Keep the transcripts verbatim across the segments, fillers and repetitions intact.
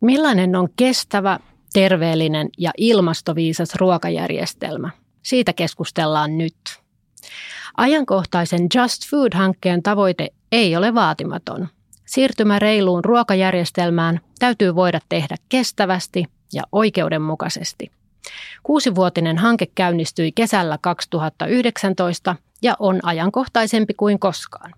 Millainen on kestävä, terveellinen ja ilmastoviisas ruokajärjestelmä? Siitä keskustellaan nyt. Ajankohtaisen Just Food-hankkeen tavoite ei ole vaatimaton. Siirtymä reiluun ruokajärjestelmään täytyy voida tehdä kestävästi ja oikeudenmukaisesti. Kuusivuotinen hanke käynnistyi kesällä kaksituhattayhdeksäntoista ja on ajankohtaisempi kuin koskaan.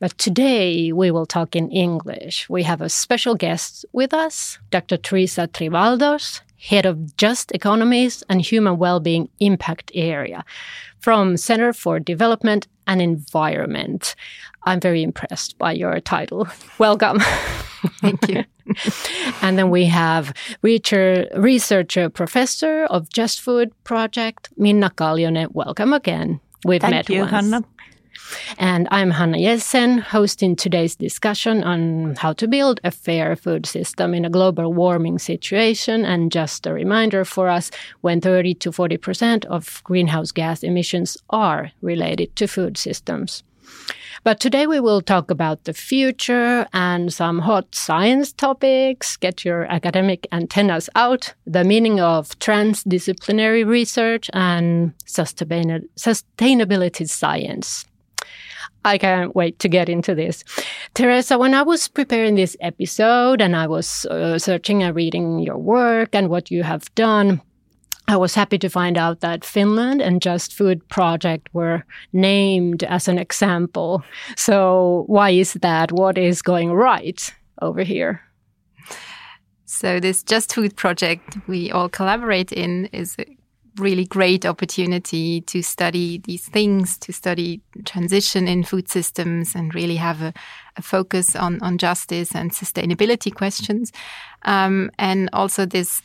But today we will talk in English. We have a special guest with us, Doctor Teresa Tribaldos, Head of Just Economies and Human Wellbeing Impact Area from Center for Development and Environment. I'm very impressed by your title. Welcome. Thank you. And then we have researcher, professor of Just Food Project, Minna Kaljonen. Welcome again. We've Thank met you, once. Hanna. And I'm Hanna Jelsen, hosting today's discussion on how to build a fair food system in a global warming situation. And just a reminder for us, when thirty to forty percent of greenhouse gas emissions are related to food systems. But today we will talk about the future and some hot science topics. Get your academic antennas out. The meaning of transdisciplinary research and sustain- sustainability science. I can't wait to get into this. Teresa, when I was preparing this episode and I was uh, searching and reading your work and what you have done, I was happy to find out that Finland and Just Food Project were named as an example. So why is that? What is going right over here? So this Just Food Project we all collaborate in is a really great opportunity to study these things, to study transition in food systems and really have a, a focus on, on justice and sustainability questions. Um, and also this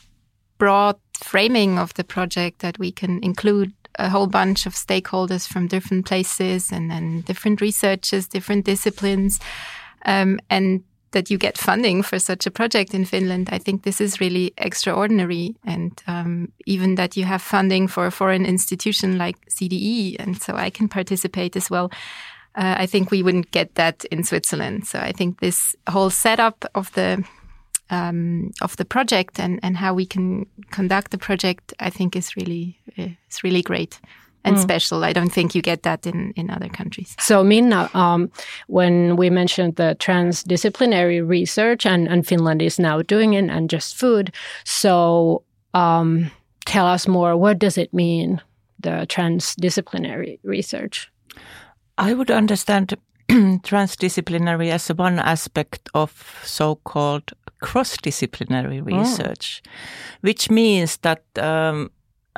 broad framing of the project that we can include a whole bunch of stakeholders from different places and then different researchers, different disciplines, um, and that you get funding for such a project in Finland. I think this is really extraordinary. And um, even that you have funding for a foreign institution like C D E, and so I can participate as well. Uh, I think we wouldn't get that in Switzerland. So I think this whole setup of the Um, of the project and, and how we can conduct the project, I think is really uh, is really great and mm. special. I don't think you get that in, in other countries. So Minna, um, when we mentioned the transdisciplinary research and, and Finland is now doing it and Just Food, so um, tell us more, what does it mean, the transdisciplinary research? I would understand transdisciplinary as one aspect of so-called cross-disciplinary research, oh. which means that um,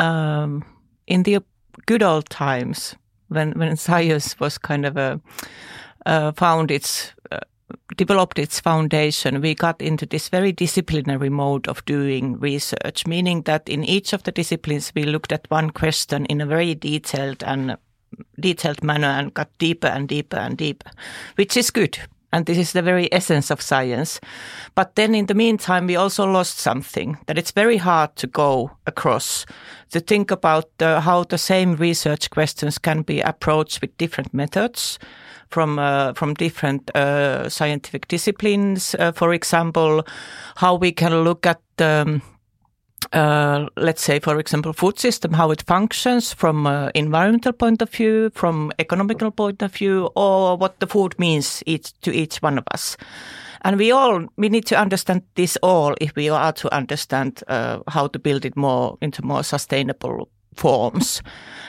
um, in the good old times when, when science was kind of a, uh, found its, uh, developed its foundation, we got into this very disciplinary mode of doing research, meaning that in each of the disciplines we looked at one question in a very detailed and detailed manner and got deeper and deeper and deeper, which is good. And this is the very essence of science. But then in the meantime, we also lost something, that it's very hard to go across, to think about the, how the same research questions can be approached with different methods from uh, from different uh, scientific disciplines. Uh, for example, how we can look at um, Uh, let's say, for example, food system, how it functions from uh, environmental point of view, from economical point of view, or what the food means each, to each one of us. And we all, we need to understand this all if we are to understand uh, how to build it more into more sustainable forms.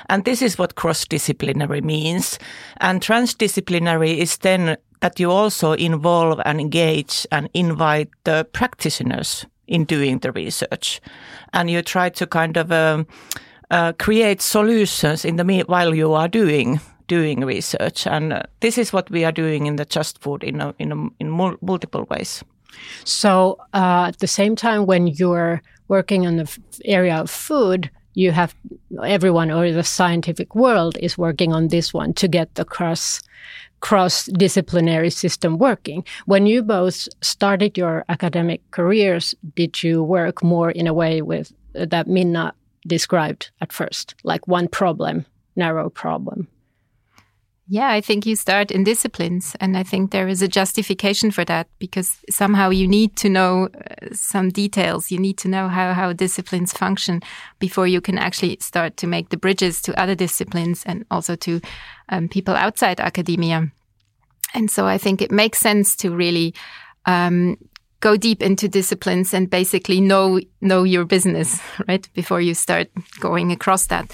And this is what cross-disciplinary means. And transdisciplinary is then that you also involve and engage and invite the practitioners in doing the research. And you try to kind of um, uh, create solutions in the me- while you are doing doing research. And uh, this is what we are doing in the Just Food in a, in, a, in mul- multiple ways. So uh, at the same time, when you're working on the f- area of food, you have everyone or the scientific world is working on this one to get the cross cross-disciplinary system working. When you both started your academic careers, did you work more in a way with uh, that Minna described at first, like one problem, narrow problem? Yeah, I think you start in disciplines, and I think there is a justification for that, because somehow you need to know some details. You need to know how, how disciplines function before you can actually start to make the bridges to other disciplines and also to um, people outside academia. And so I think it makes sense to really um, go deep into disciplines and basically know know your business, right, before you start going across that.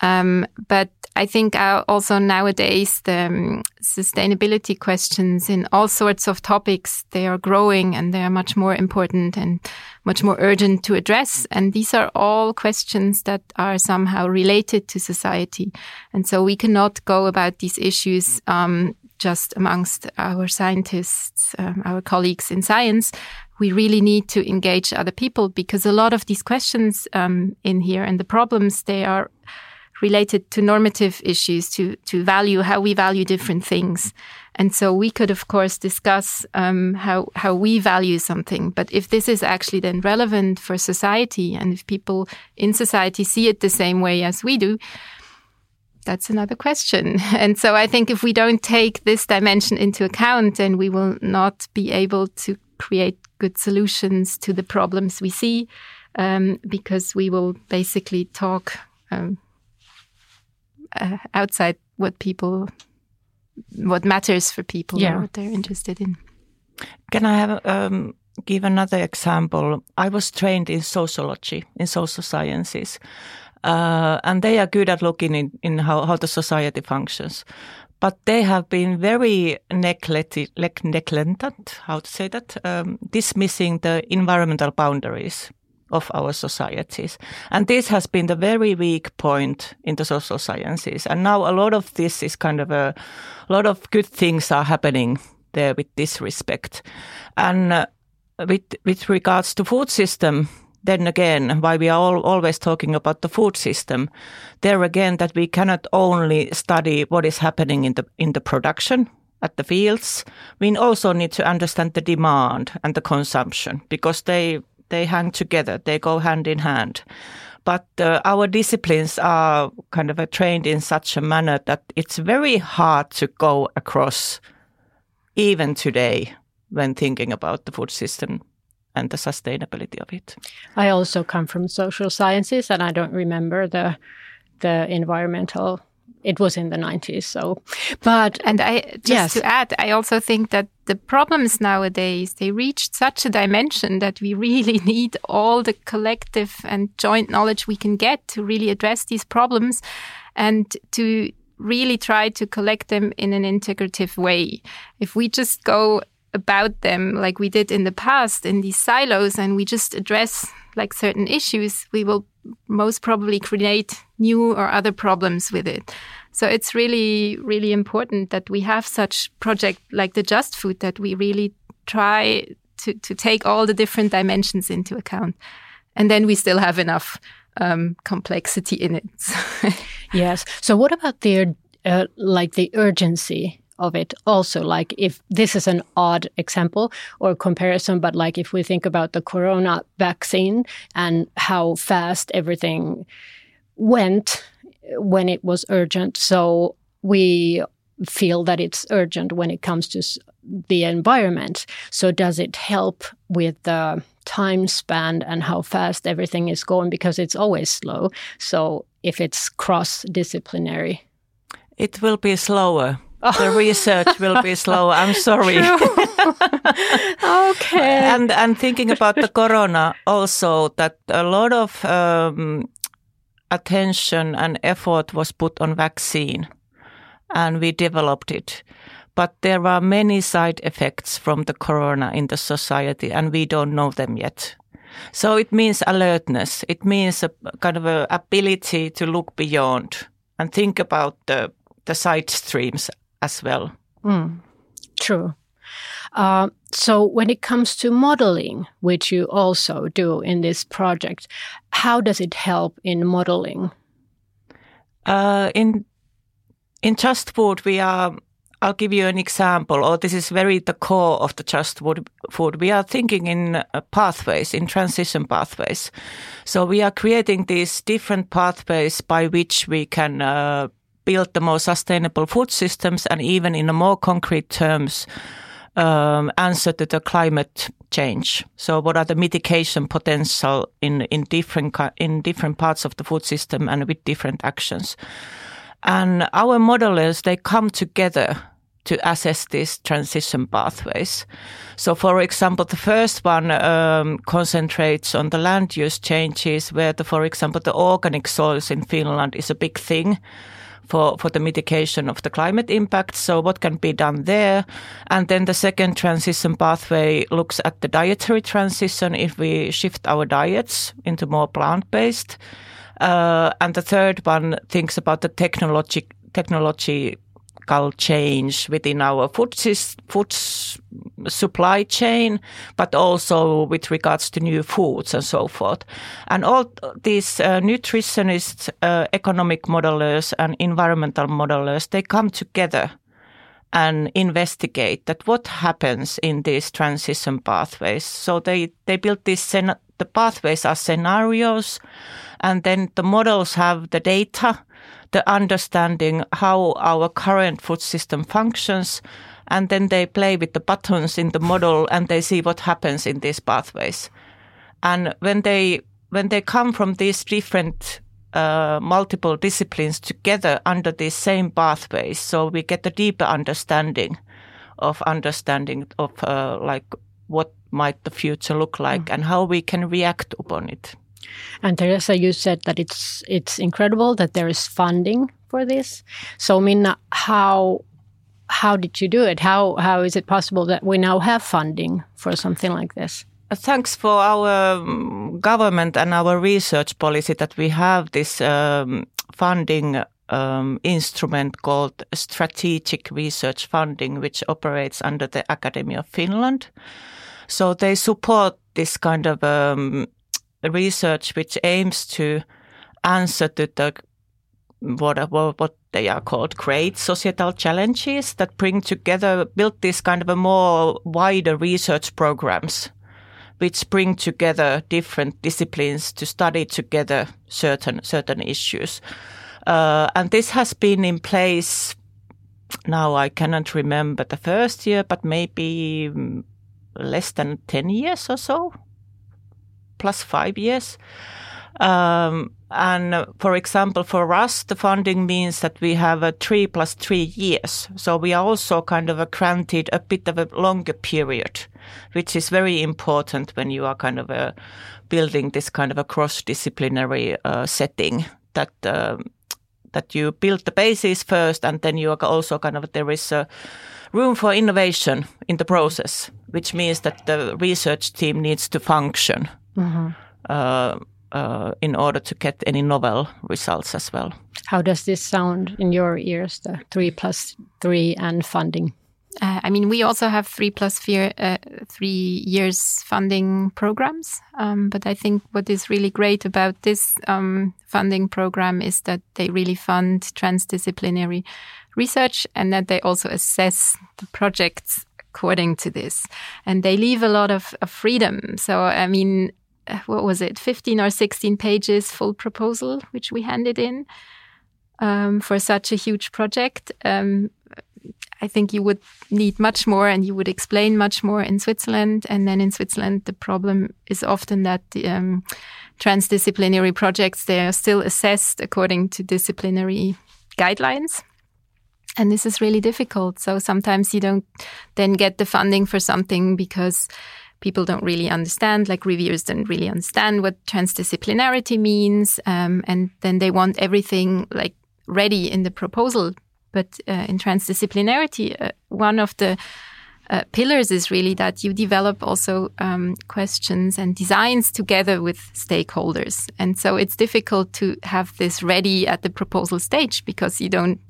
Um, but I think also nowadays the um, sustainability questions in all sorts of topics, they are growing and they are much more important and much more urgent to address. And these are all questions that are somehow related to society. And so we cannot go about these issues um, just amongst our scientists, um, our colleagues in science. We really need to engage other people, because a lot of these questions um, in here and the problems, they are related to normative issues, to, to value, how we value different things. And so we could, of course, discuss um, how, how we value something. But if this is actually then relevant for society, and if people in society see it the same way as we do, that's another question. And so I think if we don't take this dimension into account, then we will not be able to create good solutions to the problems we see, um, because we will basically talk um, Uh, outside what people, what matters for people, yeah, or what they're interested in. Can I have, um, give another example? I was trained in sociology, in social sciences, uh, and they are good at looking in, in how, how the society functions. But they have been very neglected, neglected, how to say that, um, dismissing the environmental boundaries of our societies. And this has been the very weak point in the social sciences. And now a lot of this is kind of a, a lot of good things are happening there with this respect. And uh, with with regards to food system, then again, why we are all, always talking about the food system, there again that we cannot only study what is happening in the in the production at the fields. We also need to understand the demand and the consumption, because they They hang together. They go hand in hand. But uh, our disciplines are kind of trained in such a manner that it's very hard to go across, even today, when thinking about the food system and the sustainability of it. I also come from social sciences, and I don't remember the the environmental. It was in the nineties, so. But and I just yes. to add, I also think that the problems nowadays, they reached such a dimension that we really need all the collective and joint knowledge we can get to really address these problems and to really try to collect them in an integrative way. If we just go about them like we did in the past in these silos, and we just address like certain issues, we will most probably create new or other problems with it. So it's really, really important that we have such project like the Just Food, that we really try to, to take all the different dimensions into account. And then we still have enough um, complexity in it. Yes. So what about the uh, like the urgency of it also? Like, if this is an odd example or comparison, but like if we think about the corona vaccine and how fast everything went when it was urgent, so we feel that it's urgent when it comes to the environment. So does it help with the time span and how fast everything is going? Because it's always slow. So if it's cross-disciplinary, it will be slower. The research will be slow. I'm sorry. Okay. And and thinking about the corona also, that a lot of um, attention and effort was put on vaccine, and we developed it. But there are many side effects from the corona in the society, and we don't know them yet. So it means alertness. It means a kind of a ability to look beyond and think about the the side streams as well. Mm, true. Uh, so when it comes to modeling, which you also do in this project, how does it help in modeling? Uh, in in Just Food, we are, I'll give you an example, or this is very the core of the Just Food. We are thinking in pathways, in transition pathways. So we are creating these different pathways by which we can uh, build the more sustainable food systems and even in a more concrete terms, um, answer to the climate change. So what are the mitigation potential in, in different in different parts of the food system and with different actions? And our modelers, they come together to assess these transition pathways. So, for example, the first one um, concentrates on the land use changes where, the, for example, the organic soils in Finland is a big thing for, for the mitigation of the climate impact. So what can be done there? And then the second transition pathway looks at the dietary transition if we shift our diets into more plant-based. Uh, and the third one thinks about the technology technology change within our food, food supply chain, but also with regards to new foods and so forth. And all these uh, nutritionists, uh, economic modelers and environmental modelers, they come together and investigate that what happens in these transition pathways. So they, they build these scen- the pathways are scenarios, and then the models have the data, the understanding how our current food system functions, and then they play with the buttons in the model and they see what happens in these pathways. And when they when they come from these different uh, multiple disciplines together under these same pathways, so we get a deeper understanding of understanding of uh, like what might the future look like mm. and how we can react upon it. And Teresa, you said that it's it's incredible that there is funding for this. So Minna, how how did you do it? How how is it possible that we now have funding for something like this? Thanks for our um, government and our research policy that we have this um, funding um, instrument called Strategic Research Funding, which operates under the Academy of Finland. So they support this kind of um, research which aims to answer to the what, what they are called great societal challenges that bring together, build this kind of a more wider research programs which bring together different disciplines to study together certain certain issues. Uh, and this has been in place now, I cannot remember the first year, but maybe less than ten years or so. Plus five years. Um, and for example, for us, the funding means that we have a three plus three years. So we are also kind of a granted a bit of a longer period, which is very important when you are kind of a building this kind of a cross-disciplinary uh, setting that uh, that you build the basis first, and then you are also kind of there is a room for innovation in the process, which means that the research team needs to function. Mm-hmm. Uh, uh, in order to get any novel results as well. How does this sound in your ears, the three plus three and funding? Uh, I mean, we also have three plus fear, uh, three years funding programs. Um, but I think what is really great about this um, funding program is that they really fund transdisciplinary research and that they also assess the projects according to this. And they leave a lot of, of freedom. So, I mean, what was it, fifteen or sixteen pages full proposal, which we handed in um, for such a huge project. Um, I think you would need much more and you would explain much more in Switzerland. And then in Switzerland, the problem is often that the um, transdisciplinary projects, they are still assessed according to disciplinary guidelines. And this is really difficult. So sometimes you don't then get the funding for something because people don't really understand, like reviewers don't really understand what transdisciplinarity means. Um, and then they want everything like ready in the proposal. But uh, in transdisciplinarity, uh, one of the uh, pillars is really that you develop also um, questions and designs together with stakeholders. And so it's difficult to have this ready at the proposal stage because you don't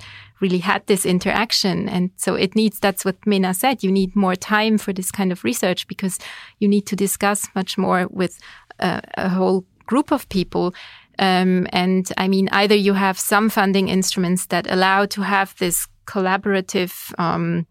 really had this interaction. And so it needs, that's what Minna said, you need more time for this kind of research because you need to discuss much more with uh, a whole group of people. Um, and I mean, either you have some funding instruments that allow to have this collaborative um,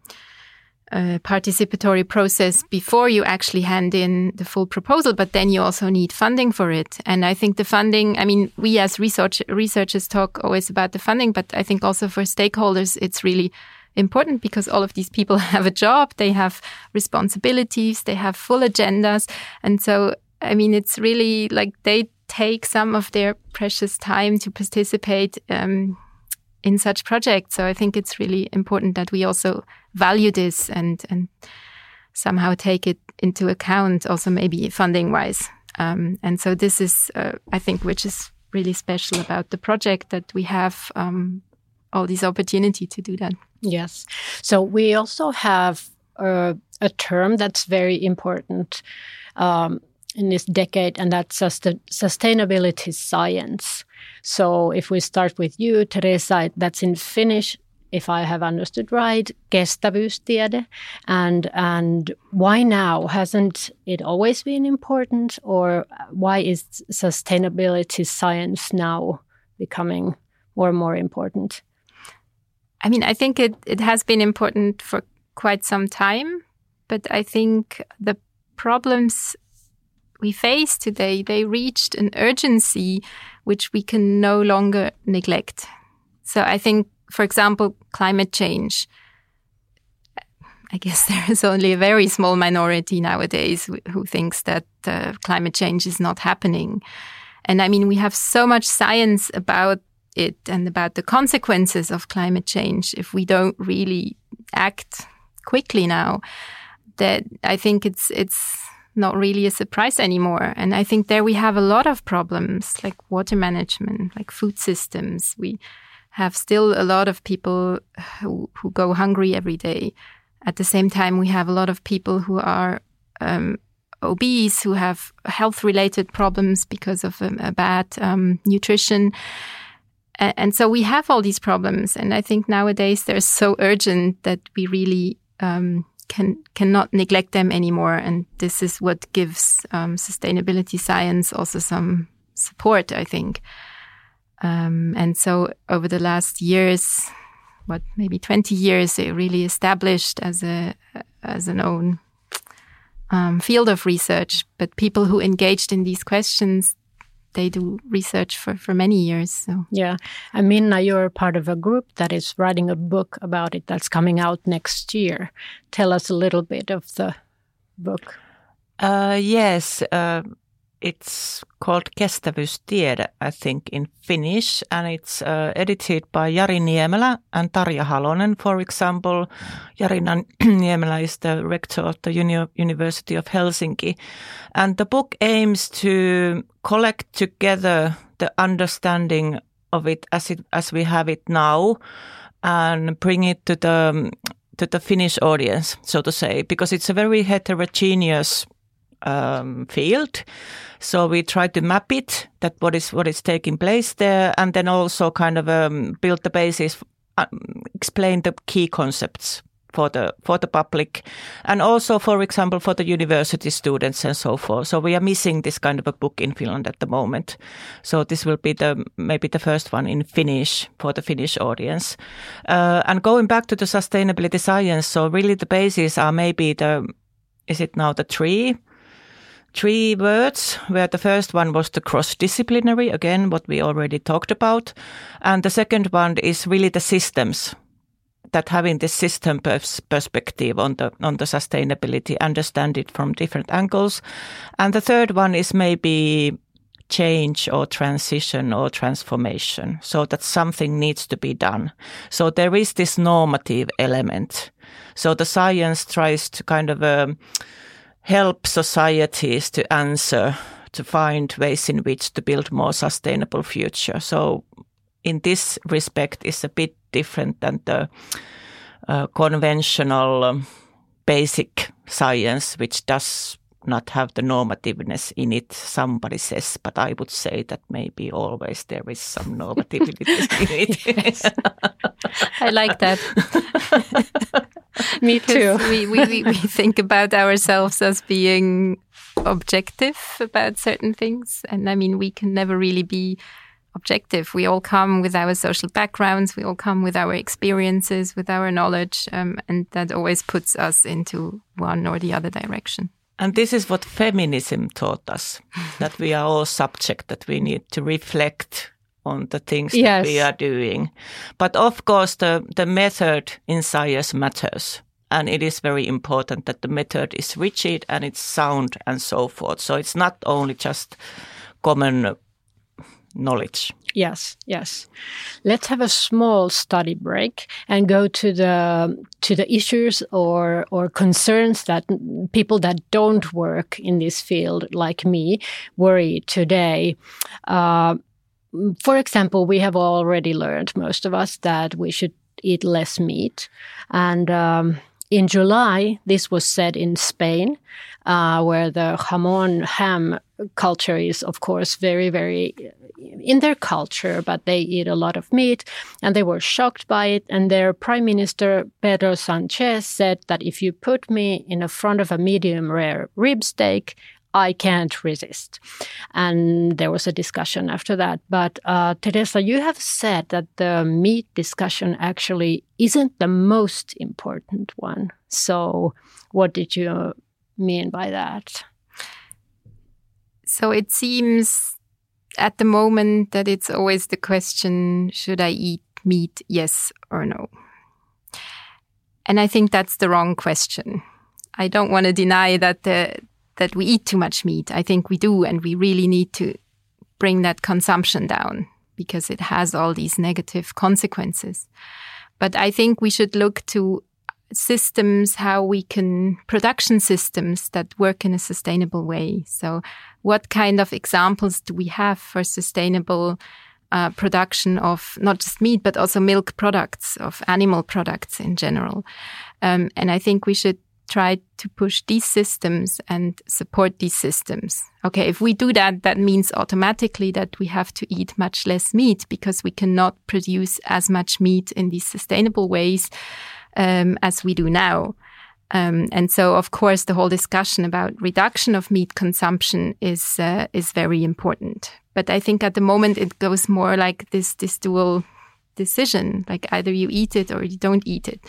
uh, participatory process before you actually hand in the full proposal, but then you also need funding for it. And I think the funding, I mean, we as research researchers talk always about the funding, but I think also for stakeholders, it's really important because all of these people have a job, they have responsibilities, they have full agendas. And so, I mean, it's really like they take some of their precious time to participate um, in such projects. So I think it's really important that we also value this and, and somehow take it into account also maybe funding-wise. Um, and so this is, uh, I think, which is really special about the project that we have um, all this opportunity to do that. Yes. So we also have uh, a term that's very important um, in this decade, and that's sust- sustainability science. So if we start with you, Teresa, that's in Finnish, if I have understood right, kestävyystiede. And, and why now? Hasn't it always been important? Or why is sustainability science now becoming more and more important? I mean, I think it, it has been important for quite some time, but I think the problems we face today, they reached an urgency which we can no longer neglect. So I think, for example, climate change. I guess there is only a very small minority nowadays who thinks that uh, climate change is not happening. And I mean, we have so much science about it and about the consequences of climate change if we don't really act quickly now, that I think it's it's not really a surprise anymore. And I think there we have a lot of problems like water management, like food systems. We have still a lot of people who, who go hungry every day. At the same time, we have a lot of people who are um, obese, who have health-related problems because of um, a bad um, nutrition. And so we have all these problems. And I think nowadays they're so urgent that we really um, can cannot neglect them anymore. And this is what gives um, sustainability science also some support, I think. Um, and so over the last years, what, maybe twenty years, it really established as a as an own um, field of research. But people who engaged in these questions, they do research for, for many years. So. Yeah. I mean, now you're part of a group that is writing a book about it that's coming out next year. Tell us a little bit of the book. Uh, yes. Uh, it's called Kestävyystiede, I think, in Finnish. And it's uh, edited by Jari Niemelä and Tarja Halonen, for example. Jari Niemelä is the rector of the Uni- University of Helsinki. And the book aims to collect together the understanding of it as it, as we have it now and bring it to the to the Finnish audience, so to say, because it's a very heterogeneous um, field. So we try to map it, that what is what is taking place there, and then also kind of um, build the basis, um, explain the key concepts for the for the public, and also, for example, for the university students and so forth. So we are missing this kind of a book in Finland at the moment. So this will be the maybe the first one in Finnish for the Finnish audience. Uh, and going back to the sustainability science, so really the bases are maybe the, is it now the three? Three words, where the first one was the cross-disciplinary, again, what we already talked about. And the second one is really the systems, that having this system pers- perspective on the on the sustainability, understand it from different angles. And the third one is maybe change or transition or transformation, so that something needs to be done. So there is this normative element. So the science tries to kind of um, help societies to answer, to find ways in which to build more sustainable future. So in this respect, it's a bit different than the uh, conventional um, basic science, which does not have the normativeness in it, somebody says, but I would say that maybe always there is some normativeness in it. I like that. Me too. We, we, we, we think about ourselves as being objective about certain things. And I mean, we can never really be objective. We all come with our social backgrounds, we all come with our experiences, with our knowledge, um, and that always puts us into one or the other direction. And this is what feminism taught us, that we are all subject, that we need to reflect on the things yes. that we are doing. But of course, the, the method in science matters. And it is very important that the method is rigid and it's sound and so forth. So it's not only just common knowledge. Yes, yes. Let's have a small study break and go to the to the issues or or concerns that people that don't work in this field like me worry today. Uh, for example, we have already learned, most of us, that we should eat less meat. And um, in July, this was said in Spain, uh, where the jamón ham culture is, of course, very, very in their culture, but they eat a lot of meat, and they were shocked by it. And their prime minister, Pedro Sanchez, said that if you put me in front of a medium rare rib steak, I can't resist. And there was a discussion after that. But uh, Teresa, you have said that the meat discussion actually isn't the most important one. So what did you mean by that? So it seems at the moment that it's always the question, should I eat meat, yes or no? And I think that's the wrong question. I don't want to deny that the that we eat too much meat. I think we do, and we really need to bring that consumption down because it has all these negative consequences. But I think we should look to systems, how we can, production systems that work in a sustainable way. So what kind of examples do we have for sustainable uh, production of not just meat, but also milk products, of animal products in general? Um, and I think we should try to push these systems and support these systems. Okay, if we do that, that means automatically that we have to eat much less meat because we cannot produce as much meat in these sustainable ways um, as we do now. Um, and so, of course, the whole discussion about reduction of meat consumption is uh, is very important. But I think at the moment it goes more like this this dual decision, like either you eat it or you don't eat it.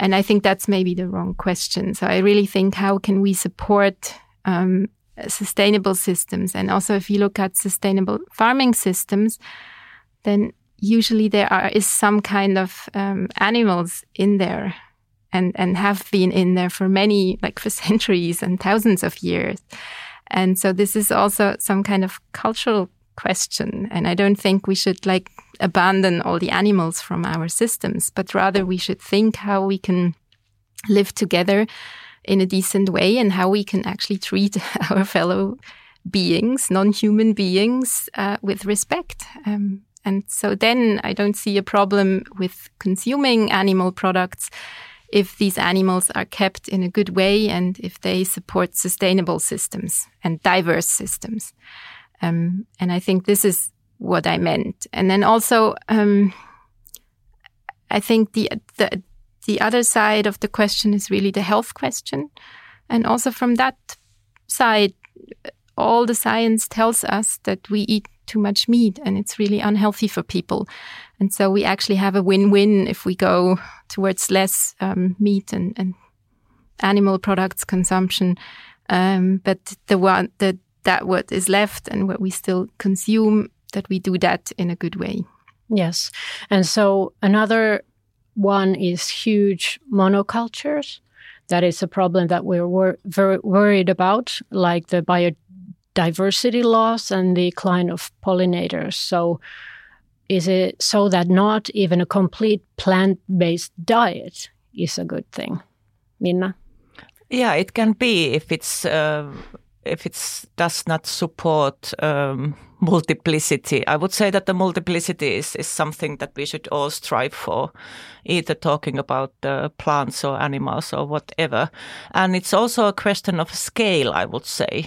And I think that's maybe the wrong question. So I really think, how can we support um, sustainable systems? And also, if you look at sustainable farming systems, then usually there are is some kind of um, animals in there and, and have been in there for many, like for centuries and thousands of years. And so this is also some kind of cultural question. And I don't think we should like abandon all the animals from our systems, but rather we should think how we can live together in a decent way and how we can actually treat our fellow beings, non-human beings, uh, with respect. Um, and so then I don't see a problem with consuming animal products if these animals are kept in a good way and if they support sustainable systems and diverse systems. Um, and I think this is what I meant. And then also, um, I think the, the the other side of the question is really the health question. And also from that side, all the science tells us that we eat too much meat and it's really unhealthy for people. And so we actually have a win-win if we go towards less um, meat and, and animal products consumption. Um, but the one the, that what is left and what we still consume, that we do that in a good way. Yes. And so another one is huge monocultures. That is a problem that we're wor- very worried about, like the biodiversity loss and the decline of pollinators. So is it so that not even a complete plant-based diet is a good thing? Minna? Yeah, it can be if it's... Uh... if it does not support um, multiplicity. I would say that the multiplicity is, is something that we should all strive for, either talking about uh, plants or animals or whatever. And it's also a question of scale, I would say,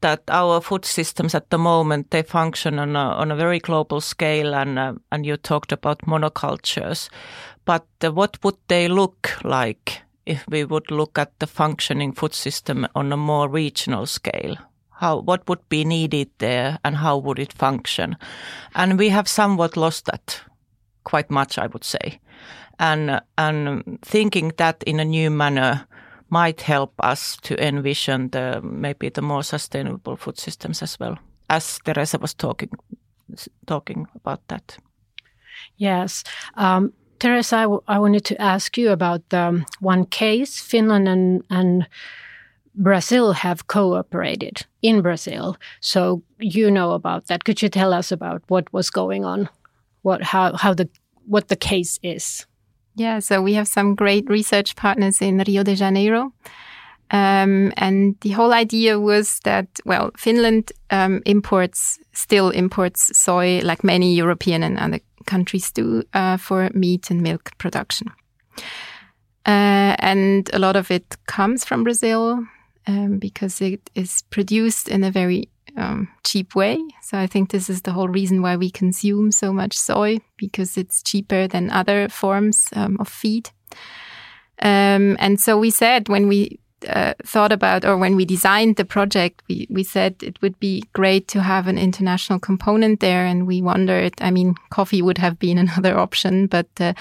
that our food systems at the moment, they function on a, on a very global scale, and, uh, and you talked about monocultures. But uh, what would they look like if we would look at the functioning food system on a more regional scale? how what would be needed there and how would it function. And we have somewhat lost that quite much, I would say. And, and thinking that in a new manner might help us to envision the maybe the more sustainable food systems as well, as Teresa was talking talking about that. Yes. Um, Teresa, I, w- I wanted to ask you about the one case. Finland and, and Brazil have cooperated in Brazil. So you know about that. Could you tell us about what was going on? What how how the what the case is? Yeah, so we have some great research partners in Rio de Janeiro. Um, and the whole idea was that, well, Finland um, imports, still imports soy, like many European and other countries do, uh, for meat and milk production. Uh, and a lot of it comes from Brazil um, because it is produced in a very um, cheap way. So I think this is the whole reason why we consume so much soy, because it's cheaper than other forms um, of feed. Um, and so we said when we Uh, thought about, or when we designed the project, we, we said it would be great to have an international component there. And we wondered, I mean, coffee would have been another option, but uh,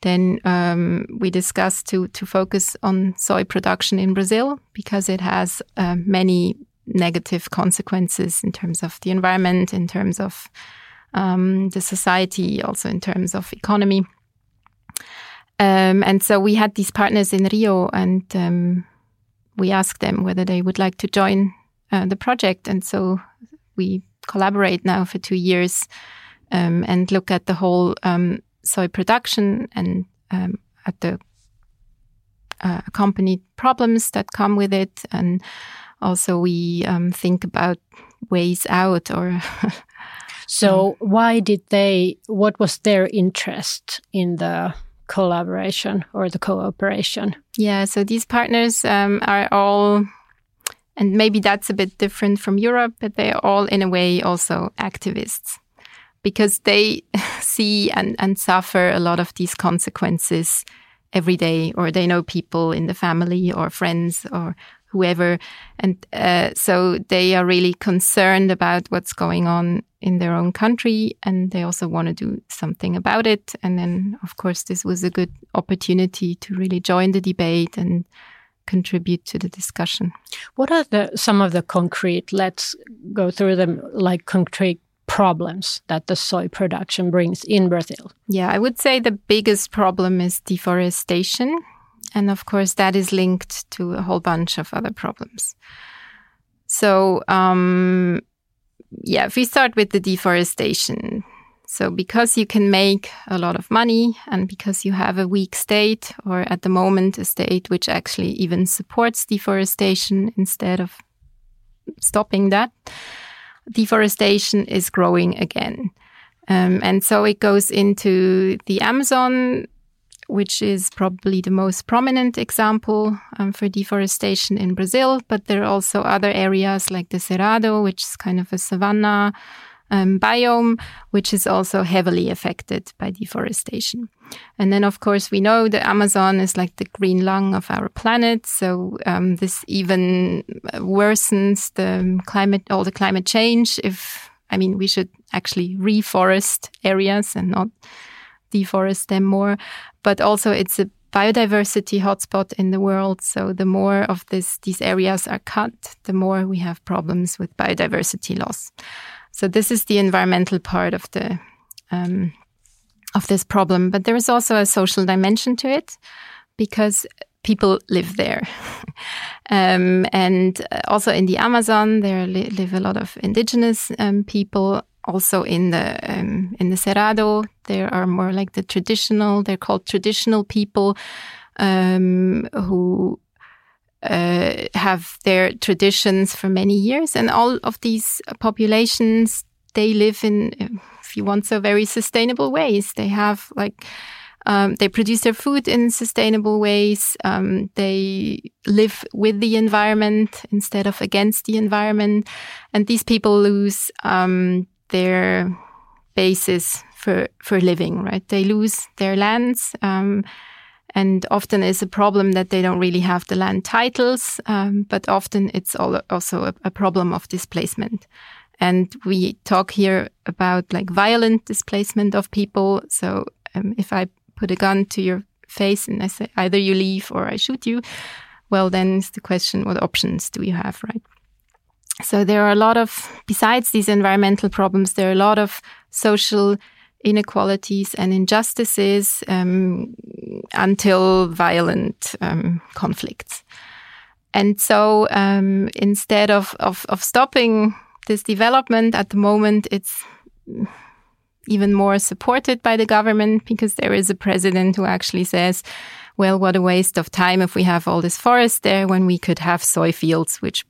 then um, we discussed to, to focus on soy production in Brazil because it has uh, many negative consequences in terms of the environment, in terms of um, the society, also in terms of economy. Um, and so we had these partners in Rio, and um, we asked them whether they would like to join uh, the project. And so we collaborate now for two years um, and look at the whole um, soy production and um, at the uh, accompanied problems that come with it. And also we um, think about ways out or... So why did they... What was their interest in the... collaboration or the cooperation? Yeah, so these partners um, are all, and maybe that's a bit different from Europe, but they are all in a way also activists because they see and, and suffer a lot of these consequences every day, or they know people in the family or friends or whoever. And uh, so they are really concerned about what's going on in their own country, and they also want to do something about it. And then, of course, this was a good opportunity to really join the debate and contribute to the discussion. What are the, some of the concrete, let's go through them, like concrete problems that the soy production brings in Brazil? Yeah, I would say the biggest problem is deforestation. And of course, that is linked to a whole bunch of other problems. So, um, yeah, if we start with the deforestation. So because you can make a lot of money and because you have a weak state, or at the moment a state which actually even supports deforestation instead of stopping that, deforestation is growing again. Um, and so it goes into the Amazon, which is probably the most prominent example um, for deforestation in Brazil. But there are also other areas like the Cerrado, which is kind of a savanna um, biome, which is also heavily affected by deforestation. And then, of course, we know the Amazon is like the green lung of our planet. So um, this even worsens the climate, all the climate change. If I mean, we should actually reforest areas and not deforest them more. But also it's a biodiversity hotspot in the world. So the more of this, these areas are cut, the more we have problems with biodiversity loss. So this is the environmental part of the um, of this problem. But there is also a social dimension to it because people live there. um, and also in the Amazon, there li- live a lot of indigenous um, people. Also in the um, in the Cerrado, there are more like the traditional, they're called traditional people um, who uh, have their traditions for many years. And all of these populations, they live in, if you want so, very sustainable ways. They have like, um, they produce their food in sustainable ways. Um, they live with the environment instead of against the environment. And these people lose... Um, their basis for, for living, right? They lose their lands um, And often it's a problem that they don't really have the land titles, um, but often it's all also a, a problem of displacement. And we talk here about like violent displacement of people. So um, if I put a gun to your face and I say either you leave or I shoot you, well, then it's the question, what options do you have, right? So there are a lot of, besides these environmental problems, there are a lot of social inequalities and injustices um, until violent um, conflicts. And so um, instead of, of, of stopping this development at the moment, it's even more supported by the government, because there is a president who actually says, well, what a waste of time if we have all this forest there when we could have soy fields, which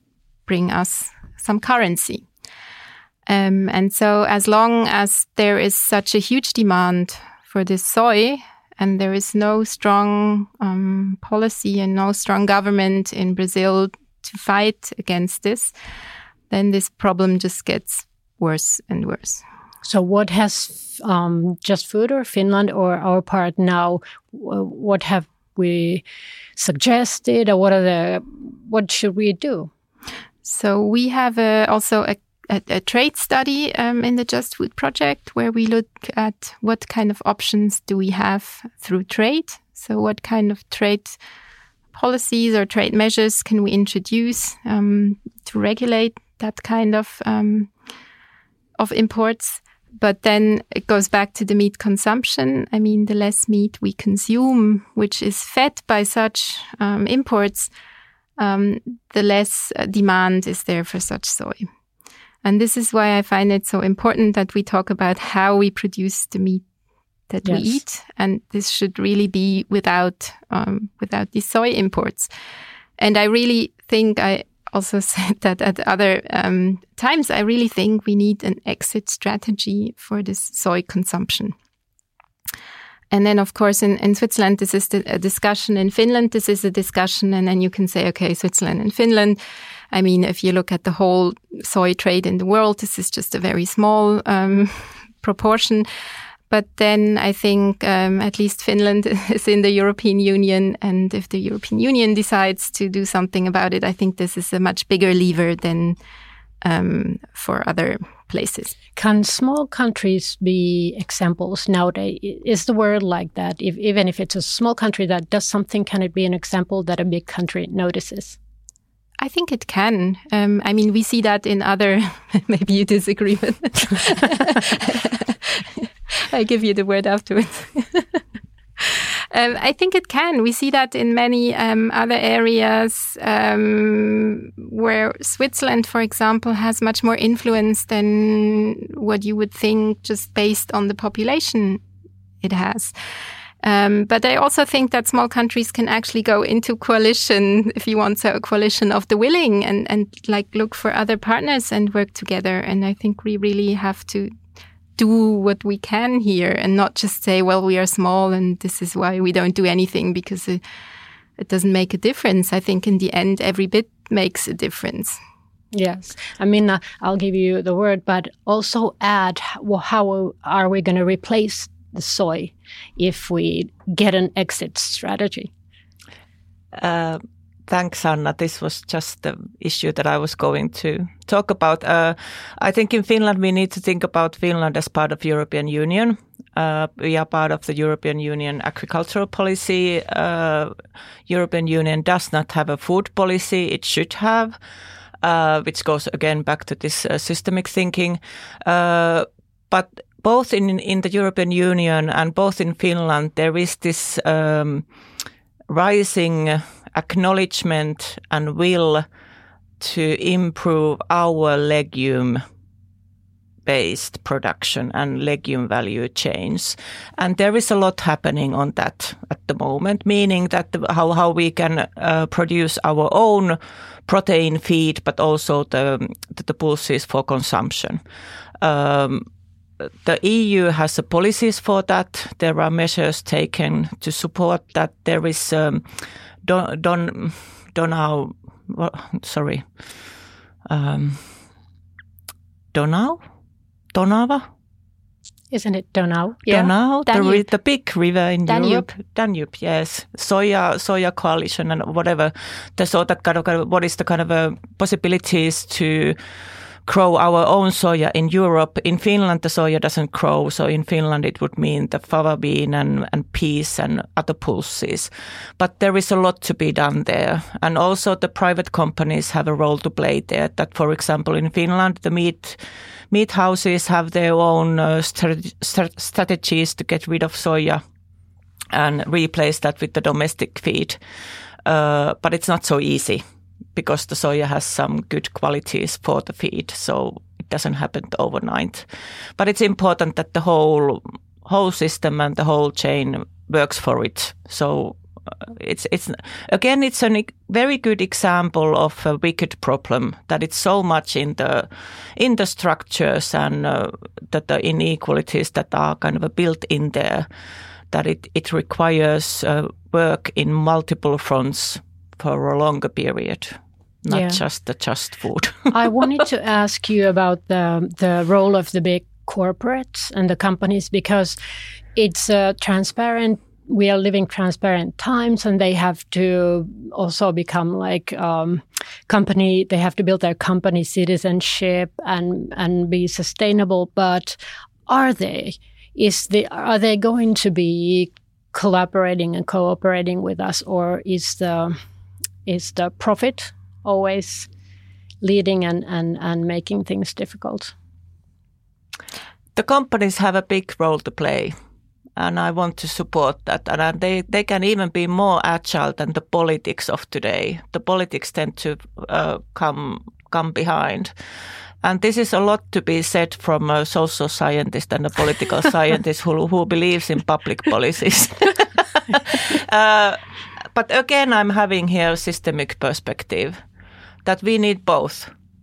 bring us some currency. Um, and so as long as there is such a huge demand for this soy and there is no strong um, policy and no strong government in Brazil to fight against this, then this problem just gets worse and worse. So what has um, Just Food or Finland or our part now, what have we suggested, or what are the, what should we do? So we have uh, also a A, a trade study um, in the Just Food project, where we look at what kind of options do we have through trade. So what kind of trade policies or trade measures can we introduce um, to regulate that kind of um, of imports? But then it goes back to the meat consumption. I mean, the less meat we consume, which is fed by such um, imports, um, the less demand is there for such soy. And this is why I find it so important that we talk about how we produce the meat that yes. we eat. And this should really be without um, without these soy imports. And I really think, I also said that at other um, times, I really think we need an exit strategy for this soy consumption. And then, of course, in, in Switzerland, this is the, a discussion. In Finland, this is a discussion. And then you can say, okay, Switzerland and Finland. I mean, if you look at the whole soy trade in the world, this is just a very small um, proportion. But then I think um, at least Finland is in the European Union. And if the European Union decides to do something about it, I think this is a much bigger lever than um, for other places. Can small countries be examples nowadays? Is the world like that? If, even if it's a small country that does something, can it be an example that a big country notices? I think it can. Um, I mean, we see that in other... Maybe you disagree with I give you the word afterwards. um, I think it can. We see that in many um, other areas um, where Switzerland, for example, has much more influence than what you would think just based on the population it has. Um, but I also think that small countries can actually go into coalition, if you want, so a coalition of the willing, and, and like look for other partners and work together. And I think we really have to do what we can here and not just say, well, we are small and this is why we don't do anything, because it, it doesn't make a difference. I think in the end, every bit makes a difference. Yes. I mean, uh, I'll give you the word, but also add, well, how are we going to replace the soy if we get an exit strategy? Uh, thanks, Hanna. This was just the issue that I was going to talk about. Uh, I think in Finland, we need to think about Finland as part of European Union. Uh, we are part of the European Union agricultural policy. Uh, European Union does not have a food policy. It should have, uh, which goes again back to this uh, systemic thinking. Uh, but Both in, in the European Union and both in Finland, there is this um, rising acknowledgement and will to improve our legume-based production and legume value chains. And there is a lot happening on that at the moment, meaning that the, how, how we can uh, produce our own protein feed, but also the, the, the pulses for consumption. Um, The E U has a policies for that. There are measures taken to support that. There is um, don don Donau, well, sorry, um, Donau, Donava. Isn't it Donau? Yeah. Donau, Danube. The, the big river in Danube. Europe. Danube, yes. Soya, Soya coalition and whatever. There's all that kind of, what is the kind of uh, possibilities to grow our own soya in Europe. In Finland, the soya doesn't grow. So in Finland, it would mean the fava bean and, and peas and other pulses. But there is a lot to be done there. And also the private companies have a role to play there. That, for example, in Finland, the meat meat houses have their own uh, st- st- strategies to get rid of soya and replace that with the domestic feed. Uh, but it's not so easy, because the soya has some good qualities for the feed, so it doesn't happen overnight. But it's important that the whole whole system and the whole chain works for it. So it's it's again, it's a very good example of a wicked problem, that it's so much in the in the structures and uh, that the inequalities that are kind of built in there, that it it requires uh, work in multiple fronts for a longer period, not yeah. just the just food. I wanted to ask you about the the role of the big corporates and the companies, because it's uh, transparent. We are living transparent times, and they have to also become like um, company. They have to build their company citizenship and and be sustainable. But are they? Is the are they going to be collaborating and cooperating with us, or is the Is the profit always leading and, and, and making things difficult? The companies have a big role to play, and I want to support that. And they, they can even be more agile than the politics of today. The politics tend to uh, come come behind. And this is a lot to be said from a social scientist and a political scientist who, who believes in public policies. uh, But again, I'm having here a systemic perspective that we need both.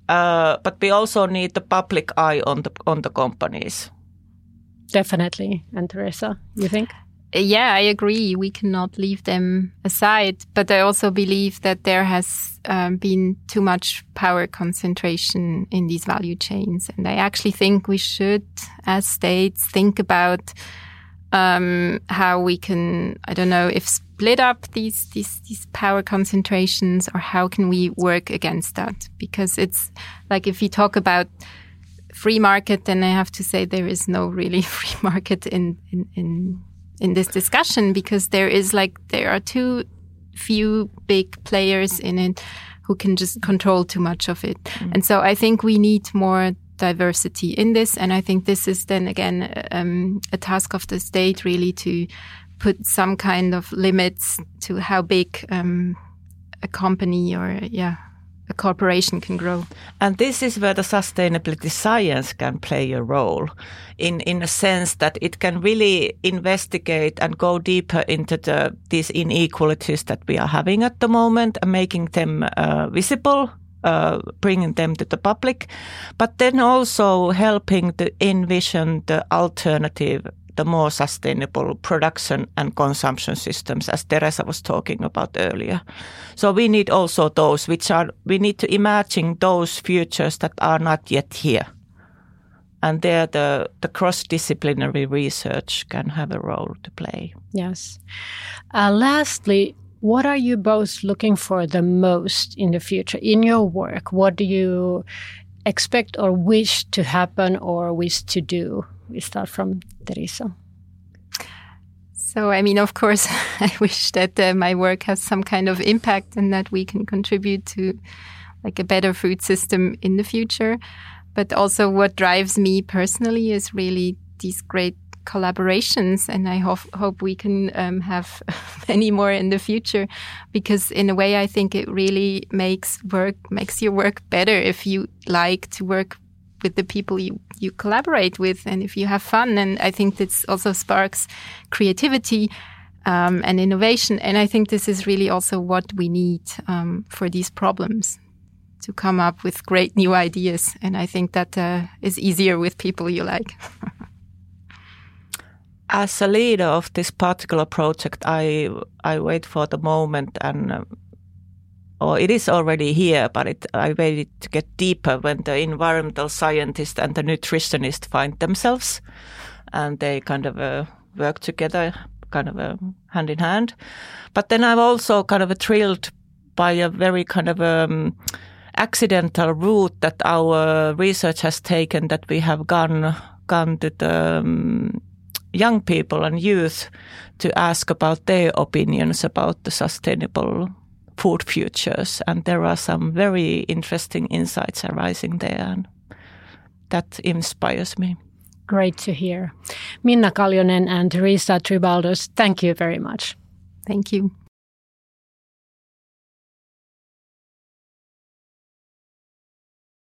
Uh, but we also need the public eye on the on the companies. Definitely. And Teresa, you think? Yeah, I agree. We cannot leave them aside. But I also believe that there has um, been too much power concentration in these value chains. And I actually think we should, as states, think about Um, how we can, I don't know, if split up these, these these power concentrations, or how can we work against that? Because it's like, if you talk about free market, then I have to say there is no really free market in in in, in this discussion, because there is like there are too few big players in it who can just control too much of it. Mm. And so I think we need more diversity in this, and I think this is then again um, a task of the state, really, to put some kind of limits to how big um, a company or yeah a corporation can grow. And this is where the sustainability science can play a role, in in a sense that it can really investigate and go deeper into the these inequalities that we are having at the moment and making them uh, visible. Uh, bringing them to the public, but then also helping to envision the alternative, the more sustainable production and consumption systems, as Teresa was talking about earlier. So we need also those, which are, we need to imagine those futures that are not yet here. And there the, the cross-disciplinary research can have a role to play. Yes. Uh, lastly, what are you both looking for the most in the future in your work? What do you expect or wish to happen or wish to do? We start from Teresa. So, I mean, of course, I wish that uh, my work has some kind of impact and that we can contribute to like a better food system in the future. But also what drives me personally is really these great collaborations, and I hof- hope we can um, have many more in the future, because in a way I think it really makes work makes your work better if you like to work with the people you, you collaborate with, and if you have fun. And I think this also sparks creativity um, and innovation, and I think this is really also what we need um, for these problems, to come up with great new ideas, and I think that uh, is easier with people you like. As a leader of this particular project, I I wait for the moment, and uh, or it is already here, but it, I wait it to get deeper when the environmental scientist and the nutritionist find themselves. and they kind of uh, work together, kind of uh, hand in hand. But then I'm also kind of thrilled by a very kind of um, accidental route that our research has taken, that we have gone gone to the um, young people and youth to ask about their opinions about the sustainable food futures, and there are some very interesting insights arising there, and that inspires me. Great to hear. Minna Kaljonen and Teresa Tribaldos, thank you very much. Thank you.